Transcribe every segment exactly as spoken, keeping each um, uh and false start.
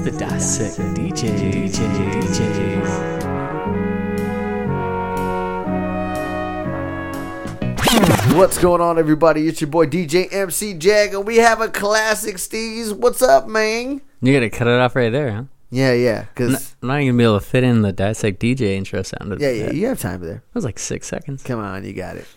It's the Dissect D Js. D Js. What's going on, everybody? It's your boy D J M C Jag, and we have a classic, Steez. What's up, man? You're going to cut it off right there, huh? Yeah, yeah. Cause I'm not, not going to be able to fit in the Dissect D J intro sound. Yeah, yeah, you have time there. That was like six seconds. Come on, you got it.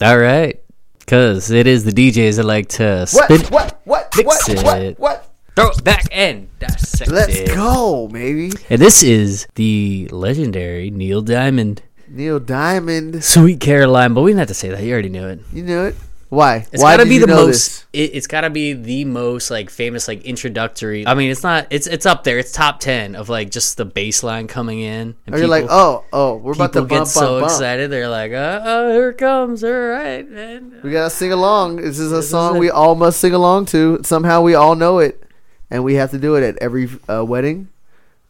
All right. Because it is the D Js that like to spin it. What? What? What? What? What? What? What? Throw it back and dissect. Let's go, baby. And this is the legendary Neil Diamond. Neil Diamond. Sweet Caroline. But we didn't have to say that. You already knew it. You knew it. Why? It's Why gotta be you the know most. It, it's gotta be the most like famous like introductory. I mean, it's not. It's it's up there. It's top ten of like just the bass line coming in. And you're like, oh, oh, we're about to bump, bump, so bump. Excited. They're like, oh, oh, here it comes. All right, man. We gotta sing along. This is a this song is we all must sing along to. Somehow we all know it, and we have to do it at every uh, wedding,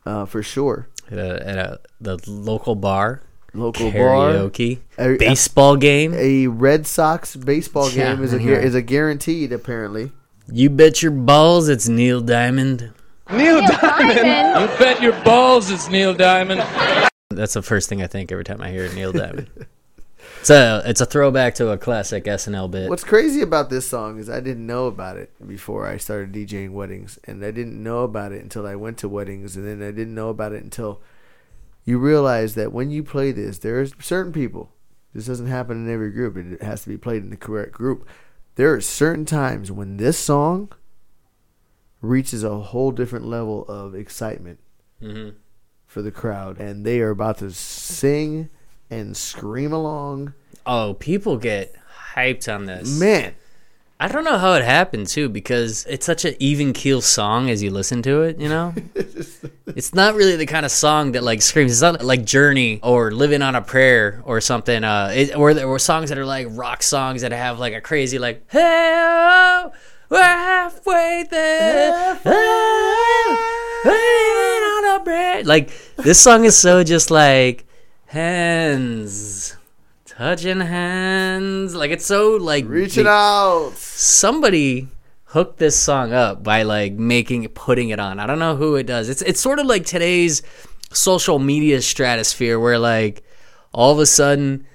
uh, for sure. At, a, at a, the local bar. Local karaoke bar, a, baseball game. A Red Sox baseball yeah, game is a yeah. is a guaranteed, apparently. You bet your balls it's Neil Diamond. Neil, Neil Diamond. Diamond. You bet your balls it's Neil Diamond. That's the first thing I think every time I hear Neil Diamond. So it's a throwback to a classic S N L bit. What's crazy about this song is I didn't know about it before I started DJing weddings, and I didn't know about it until I went to weddings, and then I didn't know about it until you realize that when you play this, there are certain people. This doesn't happen in every group. It has to be played in the correct group. There are certain times when this song reaches a whole different level of excitement mm-hmm. for the crowd, and they are about to sing and scream along. Oh, people get hyped on this. Man. I don't know how it happened, too, because it's such an even keel song as you listen to it, you know? It's not really the kind of song that, like, screams. It's not like Journey or Living on a Prayer or something. Uh, it, or, or songs that are, like, rock songs that have, like, a crazy, like, hey, oh, we're halfway there. Oh, living on a prayer. Like, this song is so just, like, hands. Touching hands. Like, it's so, like... Reaching the, out. Somebody hooked this song up by, like, making it, putting it on. I don't know who it does. It's it's sort of like today's social media stratosphere where, like, all of a sudden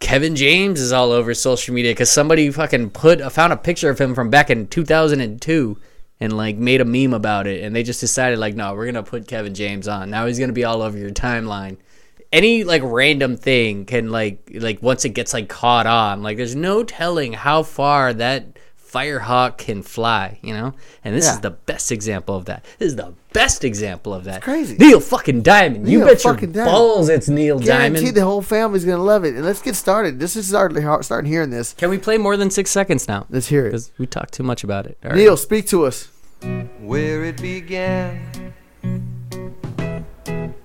Kevin James is all over social media because somebody fucking put found a picture of him from back in two thousand two and, like, made a meme about it. And they just decided, like, no, we're going to put Kevin James on. Now he's going to be all over your timeline. Any, like, random thing can, like, like once it gets, like, caught on, like, there's no telling how far that firehawk can fly, you know? And this yeah. is the best example of that. This is the best example of that. It's crazy. Neil fucking Diamond. Neil you bet your Diamond. balls it's Neil Guaranteed Diamond. Guaranteed the whole family's going to love it. And let's get started. This is our, starting hearing this. Can we play more than six seconds now? Let's hear it. Because we talked too much about it. All Neil, right. Speak to us. Where it began.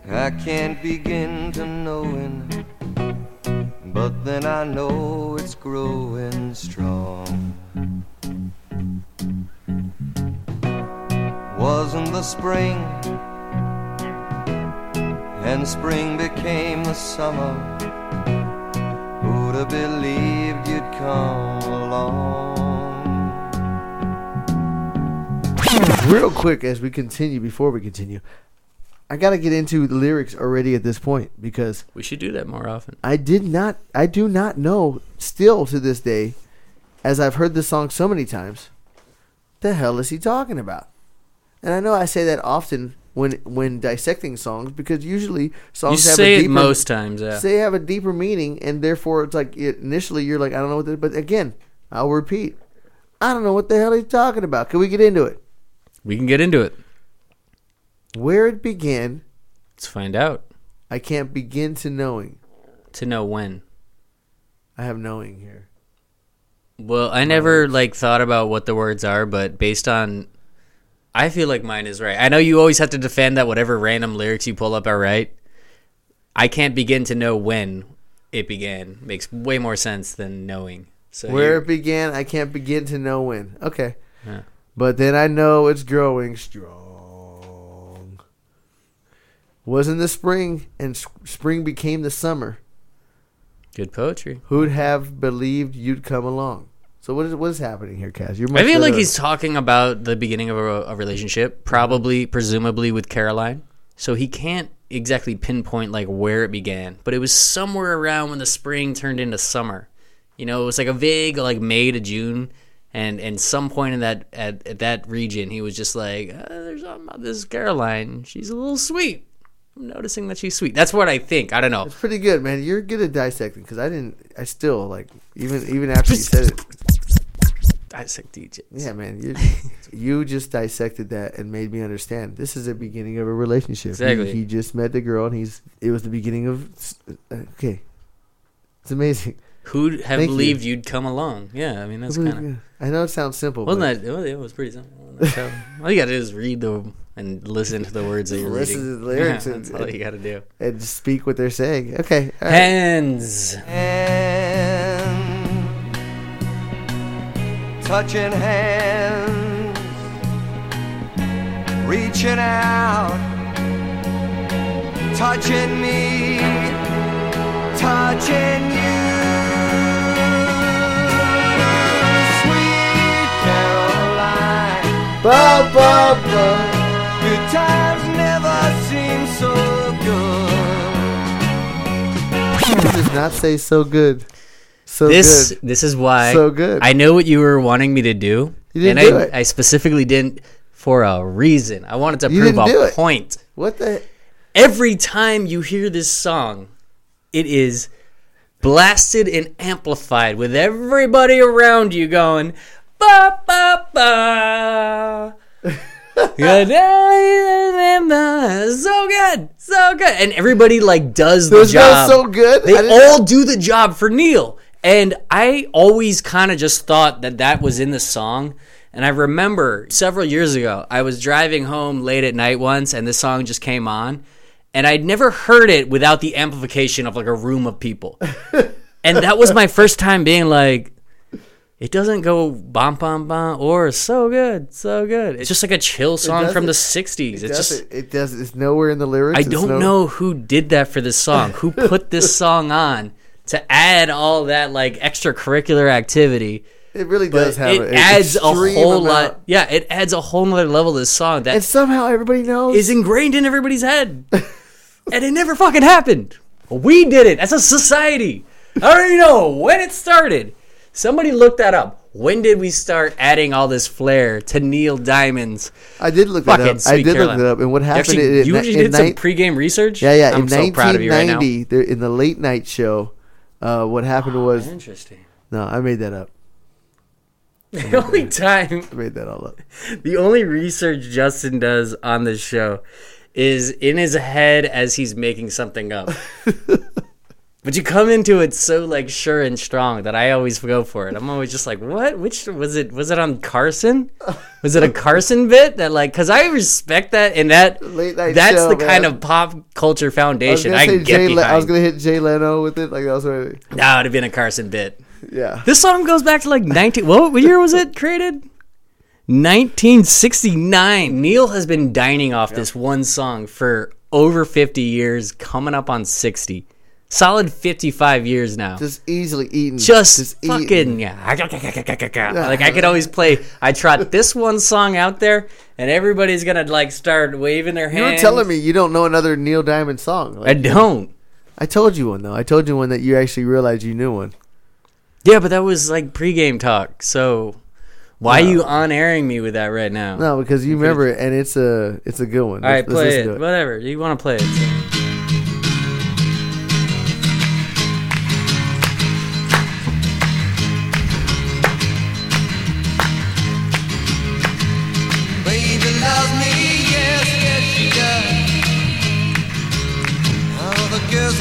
I can't begin to knowing, but then I know it's growing strong. Wasn't the spring, and spring became the summer. Who'd have believed you'd come along? Real quick as we continue, before we continue, I gotta get into the lyrics already at this point because we should do that more often. I did not, I do not know still to this day, as I've heard this song so many times, the hell is he talking about? And I know I say that often when when dissecting songs because usually songs you have say a deeper, it most times, yeah. They have a deeper meaning and therefore it's like it, initially you're like I don't know what that, but again I'll repeat, I don't know what the hell he's talking about. Can we get into it? We can get into it. Where it began. Let's find out. I can't begin to knowing. To know when. I have knowing here. Well, I never like thought about what the words are, but based on, I feel like mine is right. I know you always have to defend that whatever random lyrics you pull up are right. I can't begin to know when it began. Makes way more sense than knowing. So where it began, I can't begin to know when. Okay. Huh. But then I know it's growing strong. Was in the spring, and spring became the summer. Good poetry. Who'd have believed you'd come along? So what is what is happening here, Cass? You're I feel like he's talking about the beginning of a, a relationship, probably, presumably with Caroline. So he can't exactly pinpoint like where it began, but it was somewhere around when the spring turned into summer. You know, it was like a vague like May to June, and and some point in that at, at that region, he was just like, uh, "There's something about this Caroline. She's a little sweet. I'm noticing that she's sweet." That's what I think. I don't know. It's pretty good, man. You're good at dissecting because I didn't. I still like even even after you said it. Dissect D Js. Yeah, man. You, you just dissected that and made me understand. This is the beginning of a relationship. Exactly. He, he just met the girl, and he's. It was the beginning of. Okay, it's amazing. Who'd have Thank believed you. you'd come along? Yeah, I mean that's kind of. Yeah. I know it sounds simple. Wasn't that? It was pretty simple. All you got to do is read the and listen to the words that you're listen reading. Listen to the lyrics. Yeah, and, that's all you got to do. And speak what they're saying. Okay. All right. Hands. Hands. Touching hands, reaching out, touching me, touching you. Sweet Caroline, ba ba ba. Good times never seem so good. It does not say so good. So this good. This is why so good. I know what you were wanting me to do, you didn't and do I, it. I specifically didn't for a reason. I wanted to you prove a point. It. What the? Every time you hear this song, it is blasted and amplified with everybody around you going ba ba ba. Good. So good, so good, and everybody like does the There's job. No so good. They all know. do the job for Neil. And I always kind of just thought that that was in the song. And I remember several years ago, I was driving home late at night once, and this song just came on. And I'd never heard it without the amplification of like a room of people. And that was my first time being like, it doesn't go bum bum bum or so good, so good. It's just like a chill song from the sixties. It, it just it. it does. It's nowhere in the lyrics. I don't no- know who did that for this song. Who put this song on? To add all that like extracurricular activity, it really does have it a, adds a whole amount. lot. Yeah, it adds a whole nother level to this song that and somehow everybody knows is ingrained in everybody's head, and it never fucking happened. We did it as a society. I don't even know when it started. Somebody looked that up. When did we start adding all this flair to Neil Diamond's? I did look that up. I did Caroline. look that up, and what happened? Actually, in, in, you actually did ni- some pregame research. Yeah, yeah. I'm in so proud of you right now. In the late night show. Uh, what happened oh, was interesting. No, I made that up. Made the only that up. time I made that all up. The only research Justin does on this show is in his head as he's making something up. But you come into it so like sure and strong that I always go for it. I'm always just like, what? Which was it? Was it on Carson? Was it a Carson bit that like? Because I respect that and that. Late night that's show, the man. kind of pop culture foundation I, I get Jay behind. Le- I was gonna hit Jay Leno with it. Like that was really. Nah, it'd have been a Carson bit. Yeah. This song goes back to like nineteen. What year was it created? nineteen sixty-nine. Neil has been dining off yep. this one song for over fifty years, coming up on sixty. Solid fifty-five years now. Just easily eaten. Just, Just fucking, eaten. yeah. Like, I could always play, I trot this one song out there, and everybody's going to, like, start waving their hands. You were telling me you don't know another Neil Diamond song. Like, I don't. I told you one, though. I told you one that you actually realized you knew one. Yeah, but that was, like, pregame talk, so why no. are you on-airing me with that right now? No, because you remember it, and it's a, it's a good one. All right, let's, play let's it. it. Whatever. You want to play it. So.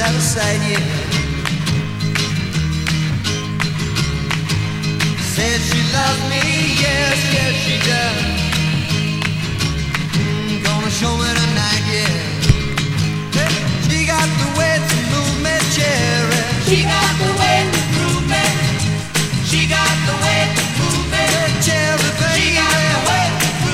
Beside you, said she loved me, yes, yes she does. Mm, gonna show me tonight, yeah. She got the way to move me, Jerry. She got the way to prove me. She got the way to move me, Jerry. She got the way to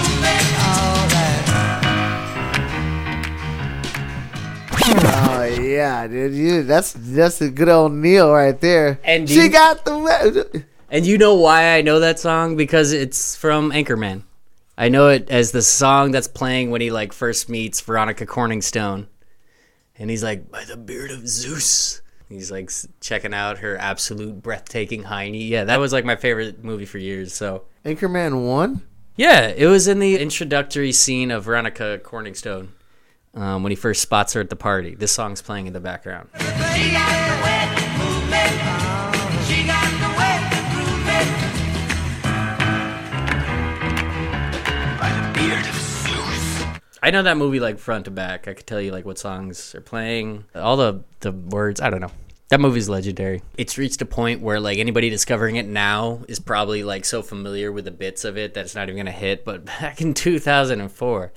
prove me. All right. Yeah, dude, you, that's that's a good old Neil right there. And she you, got the And you know why I know that song? Because it's from Anchorman. I know it as the song that's playing when he like first meets Veronica Corningstone. And he's like, by the beard of Zeus. He's like checking out her absolute breathtaking hiney. Yeah, that was like my favorite movie for years. So Anchorman one? Yeah, it was in the introductory scene of Veronica Corningstone um, when he first spots her at the party. This song's playing in the background. She got the wet movement. She got the wet improvement. By the beard of Zeus. I know that movie like front to back. I could tell you like what songs are playing, all the, the words. I don't know. That movie's legendary. It's reached a point where like anybody discovering it now is probably like so familiar with the bits of it that it's not even gonna hit. But back in two thousand four,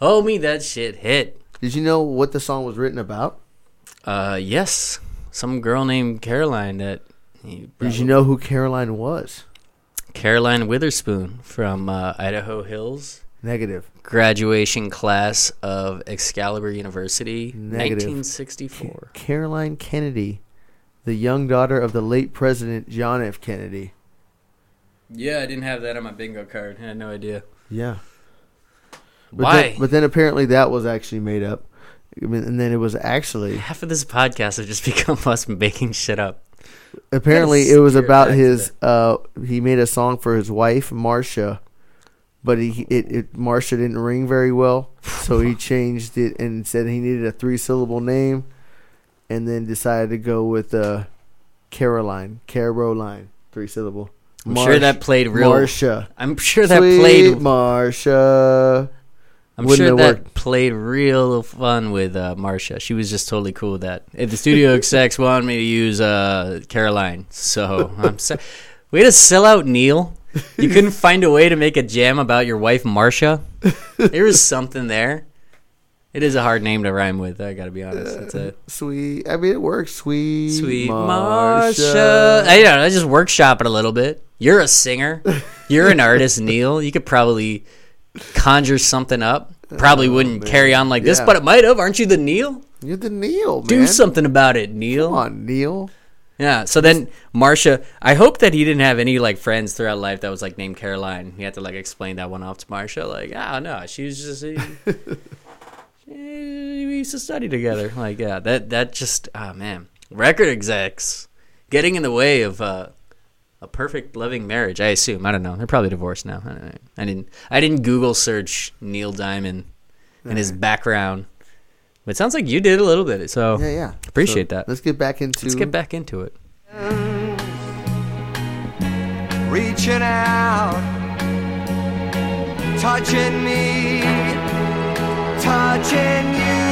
oh me, that shit hit. Did you know what the song was written about? Uh, yes, some girl named Caroline. That you probably... Did you know who Caroline was? Caroline Witherspoon from uh, Idaho Hills. Negative. Graduation class of Excalibur University. Negative. nineteen sixty-four. C- Caroline Kennedy. The young daughter of the late President John F. Kennedy. Yeah, I didn't have that on my bingo card. I had no idea. Yeah. But why? Then, but then apparently that was actually made up. And then it was actually... Half of this podcast has just become us making shit up. Apparently it was about his... Uh, he made a song for his wife, Marsha. But he it, it Marsha didn't ring very well. So he changed it and said he needed a three-syllable name. And then decided to go with uh, Caroline, Caroline, three syllable. I'm Marsh, sure that played real. Marsha. I'm sure that Sweet played Marsha. I'm Wouldn't sure that worked. Played real fun with uh, Marsha. She was just totally cool with that. If the studio execs wanted me to use uh, Caroline, so I'm sorry. Way to sell out, Neil. You couldn't find a way to make a jam about your wife, Marsha. There was something there. It is a hard name to rhyme with, I gotta be honest. That's it. Sweet, I mean, it works. Sweet, Sweet Marsha. Marsha. I, you know, I just workshop it a little bit. You're a singer. You're an artist, Neil. You could probably conjure something up. Probably oh, wouldn't man. carry on like yeah. this, but it might have. Aren't you the Neil? You're the Neil, man. Do something about it, Neil. Come on, Neil. Yeah, so then Marsha, I hope that he didn't have any, like, friends throughout life that was, like, named Caroline. He had to, like, explain that one off to Marsha. Like, ah, no, she was just... He, we used to study together. Like, yeah, that that just, oh, man. Record execs getting in the way of uh, a perfect, loving marriage, I assume. I don't know. They're probably divorced now. I didn't I didn't Google search Neil Diamond and his background. But it sounds like you did a little bit. So yeah, yeah. Appreciate so that. Let's get back into Let's get back into it. Reaching out, touching me. Touching you,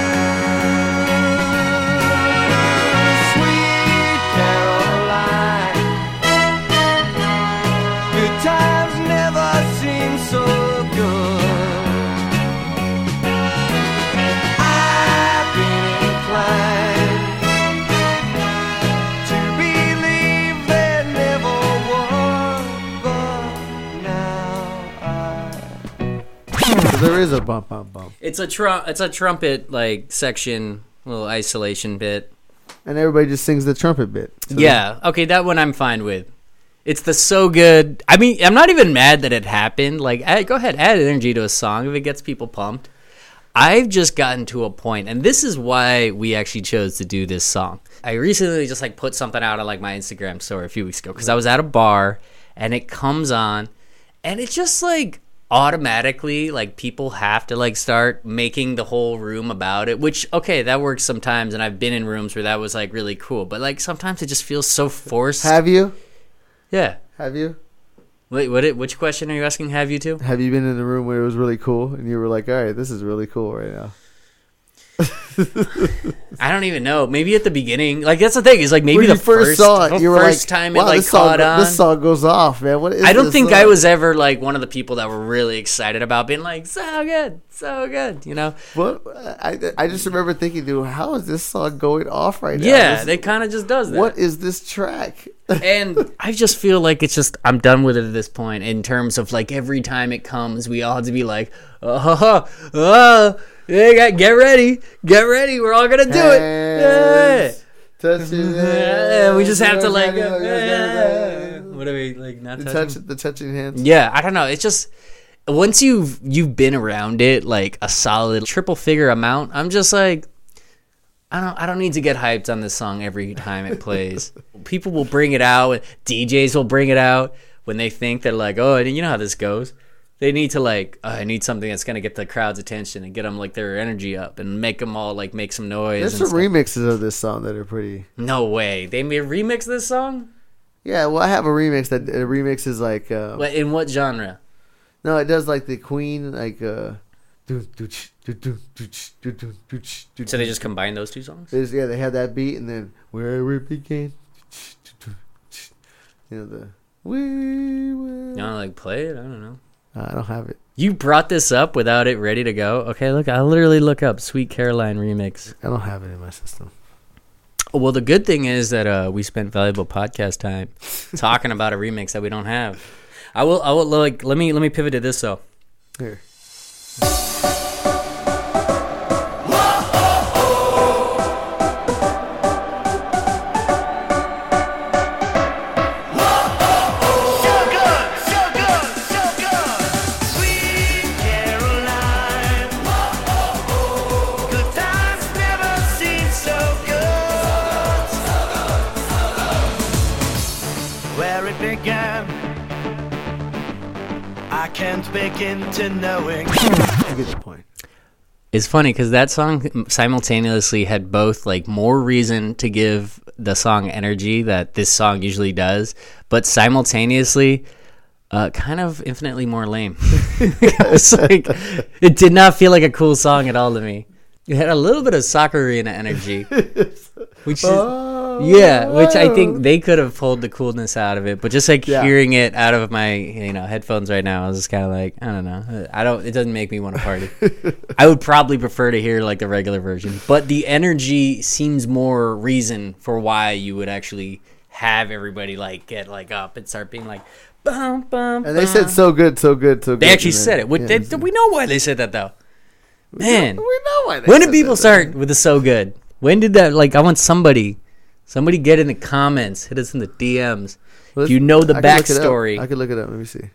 Sweet Caroline. Good times never seem so good. I've been inclined to believe there never was, but now I... There is a bump, bump, bump. It's a tru- it's a trumpet like section, little isolation bit, and everybody just sings the trumpet bit. So. Yeah, okay, that one I'm fine with. It's the so good. I mean, I'm not even mad that it happened. Like, add, go ahead, add energy to a song if it gets people pumped. I've just gotten to a point, and this is why we actually chose to do this song. I recently just like put something out on like my Instagram story a few weeks ago because I was at a bar and it comes on, and it's just like. Automatically, like, people have to like start making the whole room about it, which okay, that works sometimes, and I've been in rooms where that was like really cool, but like sometimes it just feels so forced. Have you? Yeah. Have you? Wait, what? Which question are you asking? Have you too? Have you been in the room where it was really cool and you were like, all right, this is really cool right now? I don't even know. Maybe at the beginning, like that's the thing is like maybe when the you first, first saw it, you were first like, time wow, it like caught song, on. This song goes off, man. What is I don't this think song? I was ever like one of the people that were really excited about being like so good, so good. You know, what I I just remember thinking, dude, how is this song going off right now? Yeah, it kind of just does that. What is this track? And I just feel like it's just I'm done with it at this point. In terms of like every time it comes, we all have to be like, oh, ha, ha, oh. They got, get ready, get ready. We're all gonna do it. Hey, yeah. Touch it. We just have to like. Yeah. What are we, like, not the touching? Touch, the touching hands? Yeah, I don't know. It's just, once you've, you've been around it, like, a solid triple figure amount, I'm just like, I don't I don't need to get hyped on this song every time it plays. People will bring it out. D Js will bring it out when they think they're like, oh, you know how this goes. They need to, like, oh, I need something that's going to get the crowd's attention and get them, like, their energy up and make them all, like, make some noise. There's some stuff. Remixes of this song that are pretty. No way. They may remix this song? Yeah, well, I have a remix that uh, remixes, like. Uh, what, in what genre? No, it does, like, the Queen, like. Uh, so they just combine those two songs? They just, yeah, they have that beat and then where we began. You know, the. We were. You want to, like, play it? I don't know. Uh, I don't have it. You brought this up without it ready to go? Okay, look, I literally look up Sweet Caroline remix. I don't have it in my system. Well, the good thing is that uh, we spent valuable podcast time talking about a remix that we don't have. I will, I will, like, let me, let me pivot to this, though. Here. Into knowing. It's funny because that song simultaneously had both, like, more reason to give the song energy that this song usually does, but simultaneously uh, kind of infinitely more lame. It was like, it did not feel like a cool song at all to me. It had a little bit of soccer arena energy, which is, oh, yeah, which I think they could have pulled the coolness out of it. But just like yeah. hearing it out of my, you know, headphones right now, I was just kind of like, I don't know, I don't. It doesn't make me want to party. I would probably prefer to hear like the regular version, but the energy seems more reason for why you would actually have everybody like get like up and start being like, bum, bum, bum. And they said so good, so good, so good. They actually said it. Yeah, they, did we know why they said that though? Man, we know why. When did people start with the so good? When did that, like, I want somebody, somebody get in the comments, hit us in the D Ms. Well, if you know the backstory. I could look it up. Let me see.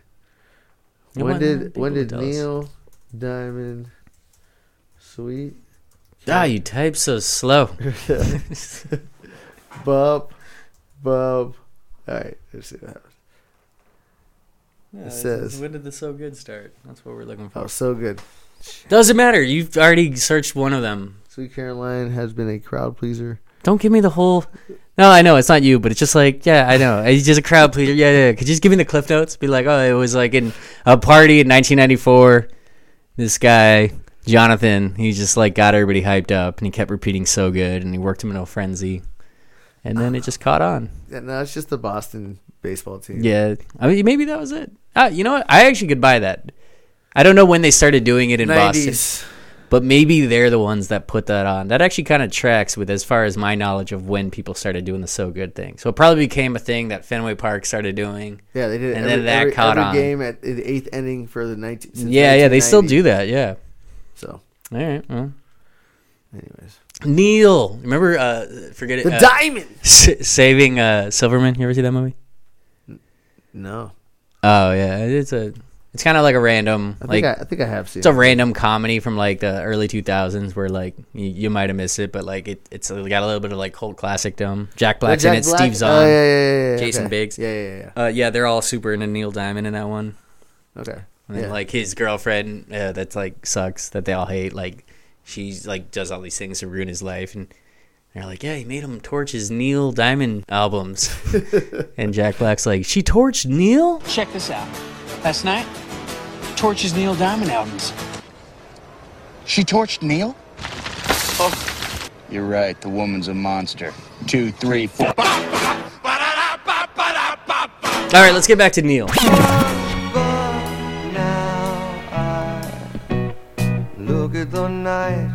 When did when did Neil Diamond Sweet? Ah, you type so slow. Bub, bub. All right, let's see what happens. Yeah, it says, when did the so good start? That's what we're looking for. Oh, so good. Doesn't matter. You've already searched one of them. Sweet Caroline has been a crowd pleaser. Don't give me the whole. No, I know it's not you, but it's just like, yeah, I know. It's just a crowd pleaser. Yeah, yeah. Could you just give me the cliff notes? Be like, oh, it was like in a party in nineteen ninety-four. This guy, Jonathan, he just like got everybody hyped up, and he kept repeating "so good," and he worked him into a frenzy, and then it just caught on. Yeah, no, it's just the Boston baseball team. Yeah, I mean, maybe that was it. Ah, you know what? I actually could buy that. I don't know when they started doing it in nineties. Boston, but maybe they're the ones that put that on. That actually kind of tracks with as far as my knowledge of when people started doing the so good thing. So it probably became a thing that Fenway Park started doing. Yeah, they did it. And every, then that every, caught every on. Game at the eighth inning for the nineteen. Yeah, yeah, they still do that. Yeah. So. All right. Well. Anyways. Neil, remember? Uh, forget it. The uh, Diamond. S- saving uh, Silverman. You ever see that movie? No. Oh yeah, it's a. It's kind of like a random, I like think I, I think I have seen. It's a random comedy from like the early two thousands where like you, you might have missed it, but like it, it's got a little bit of like cult classicdom. Jack Black's Jack in it, Black? Steve Zahn, oh, yeah, yeah, yeah, Jason okay. Biggs, yeah, yeah, yeah. Uh, yeah, they're all super into Neil Diamond in that one. Okay, and yeah. like his girlfriend uh, that's like sucks that they all hate. Like she's like does all these things to ruin his life, and they're like, yeah, he made him torch his Neil Diamond albums, and Jack Black's like, she torched Neil? Check this out. Last night. Torches Neil Diamond albums. She torched Neil? Oh. You're right, the woman's a monster. Two, three, four. All right, let's get back to Neil. Look at the night,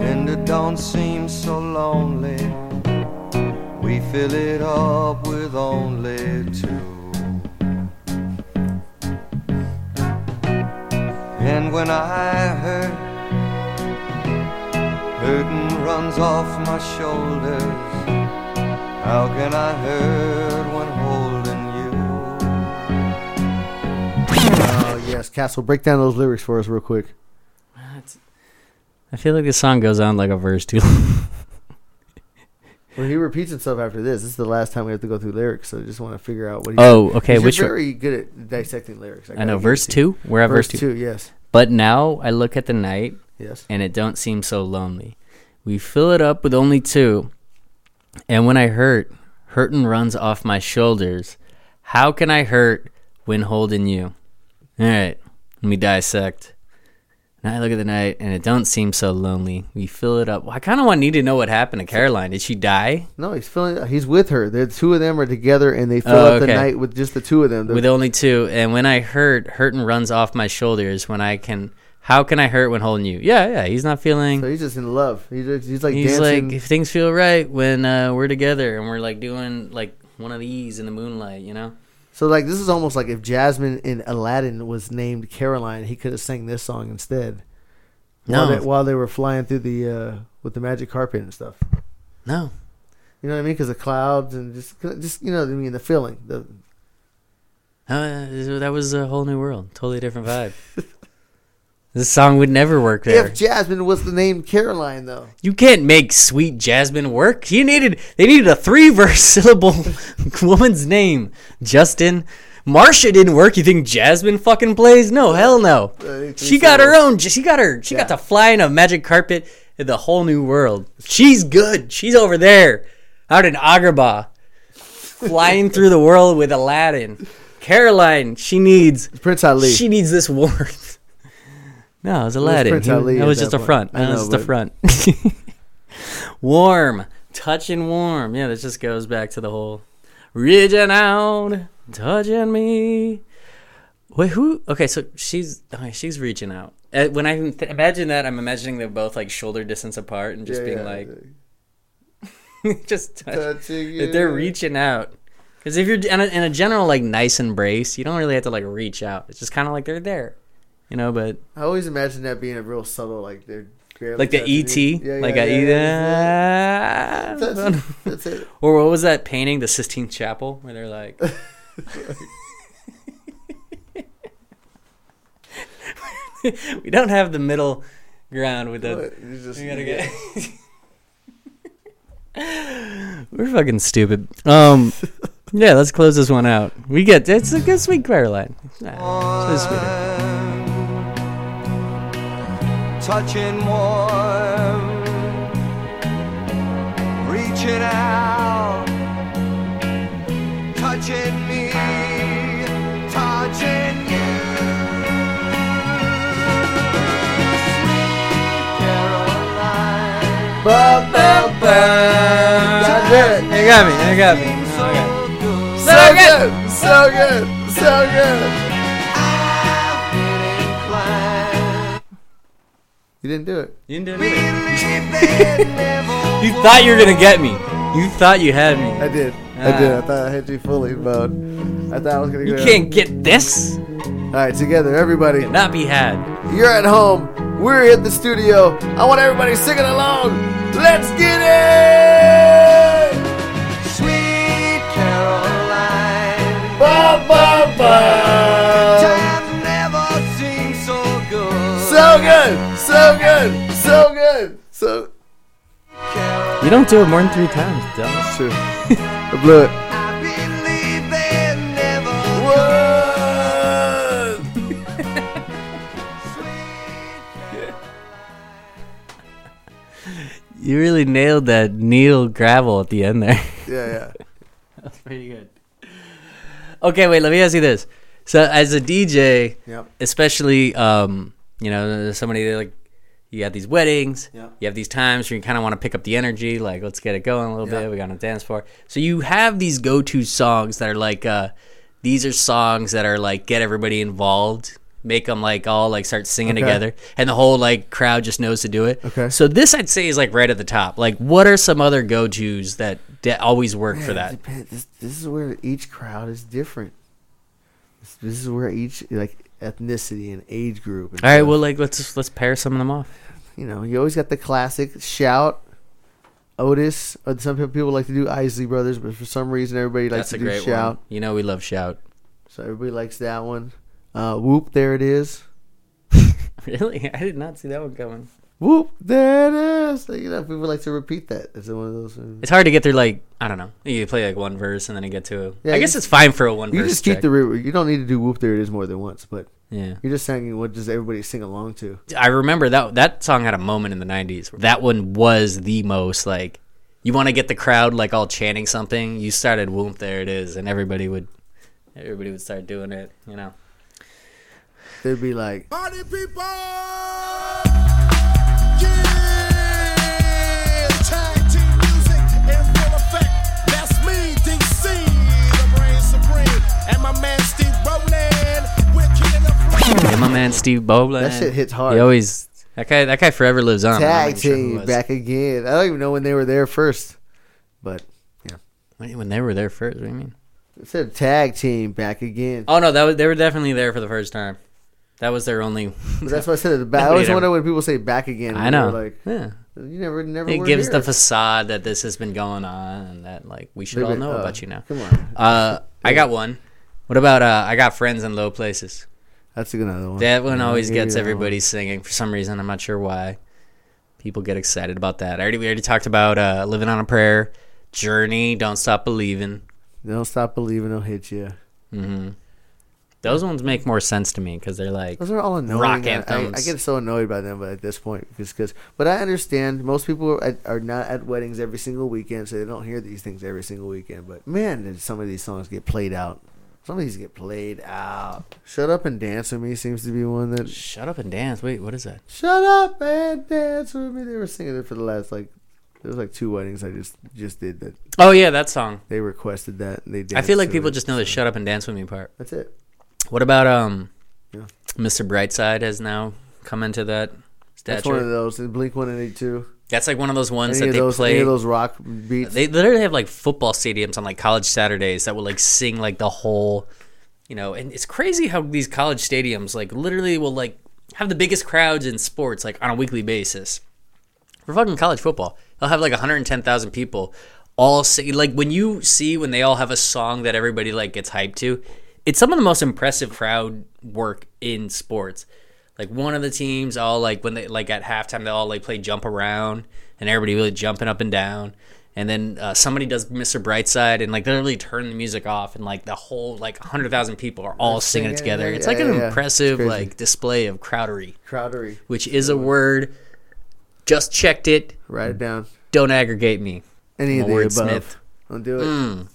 and it don't seem so lonely. We fill it up with only two. And when I hurt, burden runs off my shoulders. How can I hurt when holding you? Oh, yes, Castle, break down those lyrics for us real quick. That's, I feel like this song goes on like a verse too long. Well, he repeats himself after this. This is the last time we have to go through lyrics, so I just want to figure out what he's Oh, okay. He's which very one? Good at dissecting lyrics. I, I know. Verse two? We're at verse two. Verse two, yes. But now I look at the night, yes, and it don't seem so lonely. We fill it up with only two, and when I hurt, hurtin' runs off my shoulders. How can I hurt when holding you? All right, let me dissect. I look at the night, and it don't seem so lonely. We fill it up. Well, I kind of want need to know what happened to Caroline. Did she die? No, he's filling. He's with her. The two of them are together, and they fill oh, up okay. the night with just the two of them. They're with only two. And when I hurt, hurtin' runs off my shoulders. When I can, how can I hurt when holding you? Yeah, yeah. He's not feeling. So he's just in love. He's just, he's like he's dancing. Like if things feel right when uh, we're together, and we're like doing like one of these in the moonlight, you know. So, like, this is almost like if Jasmine in Aladdin was named Caroline, he could have sang this song instead. No. While they, while they were flying through the, uh, with the magic carpet and stuff. No. You know what I mean? Because of clouds and just, just you know what I mean, the feeling. The... Uh, that was a whole new world. Totally different vibe. This song would never work there. If Jasmine was the name Caroline, though. You can't make Sweet Jasmine work. You needed They needed a three-verse syllable woman's name. Justin. Marsha didn't work. You think Jasmine fucking plays? No, hell no. Uh, she got so. her own. She got her. She yeah. got to fly in a magic carpet in the whole new world. She's good. She's over there. Out in Agrabah. Flying through the world with Aladdin. Caroline, she needs. Prince Ali. She needs this warmth. No, it was Aladdin. It was, he, that was just a front. That was just a front. Warm. Touching warm. Yeah, this just goes back to the whole reaching out, touching me. Wait, who? Okay, so she's okay, she's reaching out. Uh, when I th- imagine that, I'm imagining they're both like shoulder distance apart and just yeah, being yeah, like, just touch, touching you. That they're reaching out. Because if you're in a, in a general like nice embrace, you don't really have to like reach out. It's just kind of like they're there. You know, but I always imagine that being a real subtle, like they're like the E T, yeah, yeah, like yeah, a yeah, E T. Yeah. That's, that's it. Or what was that painting, the Sistine Chapel, where they're like, we don't have the middle ground with the. Just, we gotta yeah. get. We're fucking stupid. Um. Yeah, let's close this one out. We get it's a good Sweet Caroline. Nah, it's sweet. Touching warm, reaching out, touching me, touching you. Sweet Caroline. Ba, ba, ba. You got me, you got me. Okay. So good, so good, so good. You didn't do it. You didn't do it. You thought you were going to get me. You thought you had me. I did. Ah. I did. I thought I had you fully, but I thought I was going to get you. You can't get this. All right, together, everybody. Cannot be had. You're at home. We're in the studio. I want everybody singing along. Let's get it. Sweet Caroline. Ba, ba, ba. Time never seems so good. So good. So good, so good, so. You don't do it more than three times, dumb. That's true. I blew it. I believe there never was. Yeah. You really nailed that needle gravel at the end there. Yeah, yeah. That's pretty good. Okay, wait. Let me ask you this. So, as a D J, yep. especially, um, you know, somebody like. You have these weddings. Yeah. You have these times where you kind of want to pick up the energy. Like, let's get it going a little yeah. bit. We got on the dance floor. So you have these go-to songs that are like, uh, these are songs that are like, get everybody involved. Make them like all like start singing okay. together. And the whole like crowd just knows to do it. Okay. So this I'd say is like right at the top. Like what are some other go-tos that de- always work Man, for that? This, this is where each crowd is different. This, this is where each like ethnicity and age group. And all right, stuff. Well, like let's let's pair some of them off. You know, you always got the classic shout, Otis. Some people like to do Isley Brothers, but for some reason everybody likes That's to a do great Shout. One. You know we love Shout. So everybody likes that one. Uh, Whoop, there it is. Really? I did not see that one coming. Whoop, there it is. You know, people like to repeat that. It's one of those. It's hard to get through, like, I don't know. You play, like, one verse and then you get to a... Yeah, I guess it's fine for a one you verse You just track. Keep the... Re- you don't need to do Whoop, there it is more than once, but... Yeah. You're just singing what does everybody sing along to. I remember that that song had a moment in the nineties. That one was the most, like... You want to get the crowd, like, all chanting something. You started Whoop, there it is, and everybody would... Everybody would start doing it, you know. They'd be like... Party people! Yeah, tag team music in full effect. That's me, D C, the brain supreme, and my man Steve Boland. We're killing the free. Yeah, my man Steve Boland. That shit hits hard. He always that guy. That guy forever lives on. Tag team sure back again. I don't even know when they were there first, but yeah, when, when they were there first. What do you mean? It said tag team back again. Oh no, that was they were definitely there for the first time. That was their only. But that's what I said. I always wonder when people say "back again." I know, like, yeah, you never, never. It gives here. The facade that this has been going on, and that like we should They've all been, know uh, about you now. Come on, uh, I got one. What about uh, I got friends in low places? That's a good one. That one always yeah, gets everybody singing for some reason. I'm not sure why. People get excited about that. I already we already talked about uh, living on a prayer, Journey, don't stop believing. Don't stop believing. They'll hit you. Mm-hmm. Those ones make more sense to me because they're like those are all annoying. Rock anthems. I, I get so annoyed by them, but at this point, just because. But I understand most people are, at, are not at weddings every single weekend, so they don't hear these things every single weekend. But man, did some of these songs get played out? Some of these get played out. Shut Up and Dance With Me seems to be one that. Shut Up and Dance. Wait, what is that? Shut Up and Dance With Me. They were singing it for the last like. There was like two weddings I just just did that. Oh yeah, that song. They requested that. They. I feel like people it, just know so. The Shut Up and Dance With Me part. That's it. What about um, yeah. Mister Brightside has now come into that stature. That's one of those. Blink one eighty-two. That's like one of those ones any that they those, play. Any of those rock beats. They literally have like football stadiums on like college Saturdays that will like sing like the whole, you know. And it's crazy how these college stadiums like literally will like have the biggest crowds in sports like on a weekly basis. For fucking college football, they'll have like one hundred ten thousand people all sing. Like when you see when they all have a song that everybody like gets hyped to. It's some of the most impressive crowd work in sports. Like one of the teams, all like when they like at halftime, they all like play jump around, and everybody really jumping up and down. And then uh, somebody does Mister Brightside, and like they literally turn the music off, and like the whole like hundred thousand people are all singing it together. It's like an impressive like display of crowdery. Crowdery, which is a word. Just checked it. Write it down. Don't aggregate me. Any of the above. Don't do it. Mm.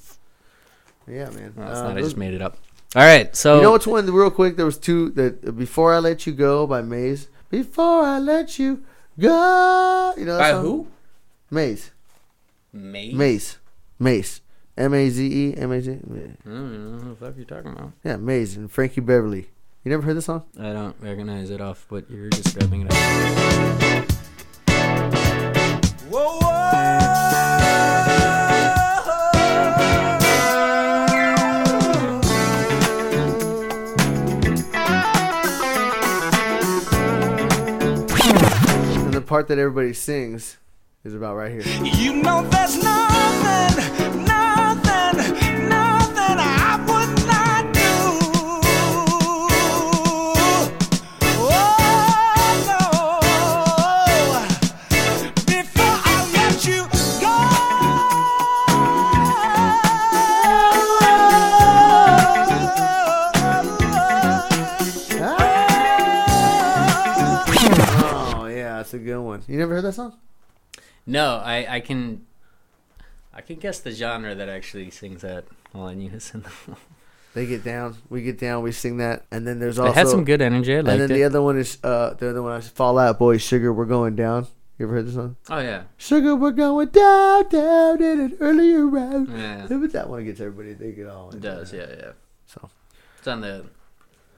Yeah, man. No, it's uh, not. I just made it up. All right, so you know what's one real quick? There was two that Before I Let You Go by Maze. Before I Let You Go, you know by song? Who? Maze. Maze. Maze. Maze. M A Z E M A Z. I don't know what the fuck you're talking about. Yeah, Maze and Frankie Beverly. You never heard this song? I don't recognize it off what you're describing it. As. Whoa, whoa. Part that everybody sings is about right here. You know there's nothing, nothing, nothing I would not do. Oh, no. Before I let you go. Oh, yeah, that's a good one. You never heard that song? No, I, I can I can guess the genre that actually sings that all in unison. They get down, we get down, we sing that, and then there's also it had some good energy. I liked and then it. The other one is uh, the other one is Fall Out Boy, Sugar We're Going Down. You ever heard this song? Oh yeah, Sugar We're Going Down, down in an earlier round. Yeah, but that one gets everybody thinking all. It does, yeah, yeah. So it's on the.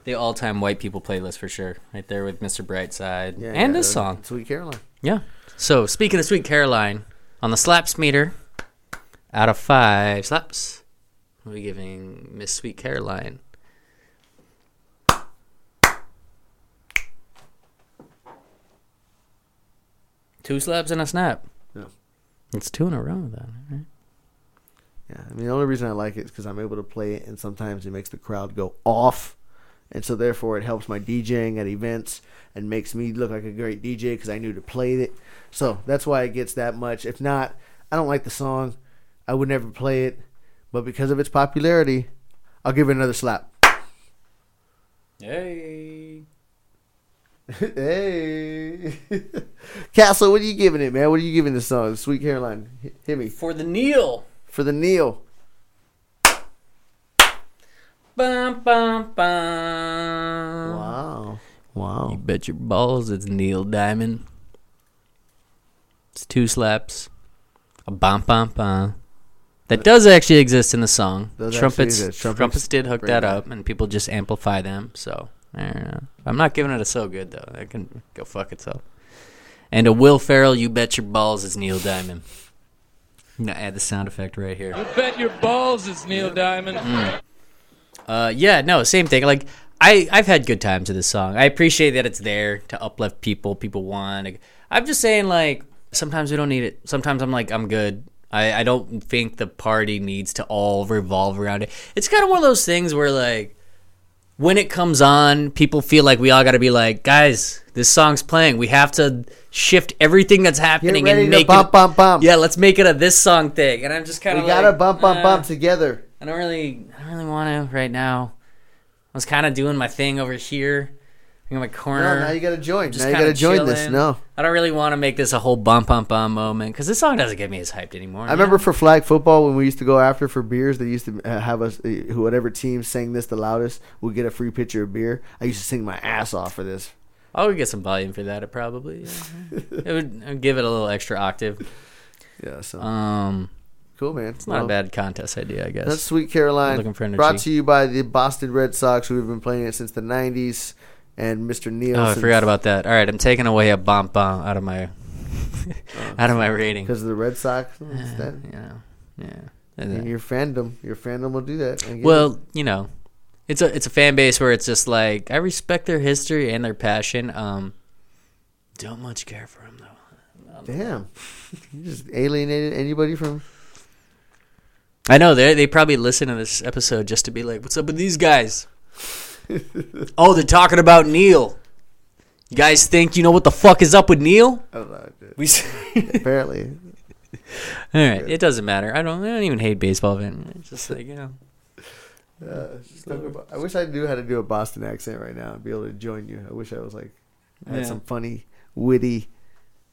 The all-time white people playlist for sure. Right there with Mister Brightside. Yeah, and yeah, this song. Sweet Caroline. Yeah. So, speaking of Sweet Caroline, on the slaps meter, out of five slaps, we're giving Miss Sweet Caroline. Two slaps and a snap. Yeah. It's two in a row, though, right? Yeah, I mean, the only reason I like it is because I'm able to play it, and sometimes it makes the crowd go off. And so, therefore, it helps my DJing at events and makes me look like a great D J because I knew to play it. So, that's why it gets that much. If not, I don't like the song. I would never play it. But because of its popularity, I'll give it another slap. Hey. Hey. Castle, what are you giving it, man? What are you giving this song? Sweet Caroline. Hit me. For the Neil. For the Neil. Bum, bum, bum. Wow. Wow. You bet your balls it's Neil Diamond. It's two slaps. A bum, bum, bum. That does actually exist in the song. Those trumpets trumpets, trumpets did hook that up, and people just amplify them. So I don't know. I'm not giving it a so good, though. That can go fuck itself. And a Will Ferrell, you bet your balls is Neil Diamond. I'm going to add the sound effect right here. You bet your balls it's Neil Diamond. Mm. Uh, yeah, no, same thing. Like I, I've had good times with this song. I appreciate that it's there to uplift people. People want. Like, I'm just saying, like, sometimes we don't need it. Sometimes I'm like, I'm good. I, I don't think the party needs to all revolve around it. It's kind of one of those things where, like, when it comes on, people feel like we all got to be like, guys, this song's playing. We have to shift everything that's happening and make bump, it. Bump, bump. Yeah, let's make it a this song thing. And I'm just kind of like, we got to bump, bump, uh, bump together. I don't really, I don't really want to right now. I was kind of doing my thing over here. In my corner. No, now you gotta join. Just now you gotta join chilling. This. No, I don't really want to make this a whole bump, bump, bump moment because this song doesn't get me as hyped anymore. I man. remember for flag football when we used to go after for beers, they used to have us. Whatever team sang this the loudest would get a free pitcher of beer. I used to sing my ass off for this. I would get some volume for that. It probably it would I'd give it a little extra octave. Yeah. So. Um. Cool, man. It's not well, a bad contest idea, I guess. That's Sweet Caroline. Looking for energy. Brought to you by the Boston Red Sox. We've been playing it since the nineties. And Mister Neal. Oh, I forgot about that. All right, I'm taking away a bomb bomb out of my out of my rating because of the Red Sox. Uh, that? Yeah, yeah. And, and your fandom, your fandom will do that. Well, it. you know, it's a it's a fan base where it's just like I respect their history and their passion. Um, don't much care for them though. Damn, you just alienated anybody from. I know they they probably listen to this episode just to be like, "What's up with these guys?" Oh, they're talking about Neil. You guys think you know what the fuck is up with Neil? I don't know, dude. We apparently. All right, it doesn't matter. I don't. I don't even hate baseball. Man. It's just like you know. Uh, just about, I wish I knew how to do a Boston accent right now and be able to join you. I wish I was like I had yeah. some funny, witty,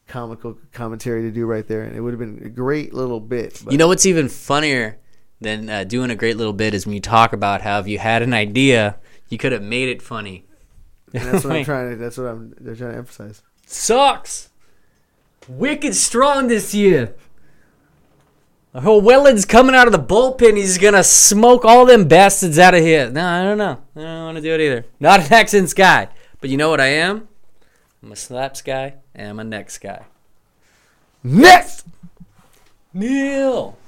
comical commentary to do right there, and it would have been a great little bit. But. You know what's even funnier? Then uh, doing a great little bit is when you talk about how if you had an idea, you could have made it funny. And that's what I'm trying to. That's what I'm. They're trying to emphasize. Sucks. Wicked strong this year. Llewellyn's coming out of the bullpen. He's gonna smoke all them bastards out of here. No, I don't know. I don't want to do it either. Not an accents guy, but you know what I am? I'm a slaps guy and I'm a next guy. Next, Neil.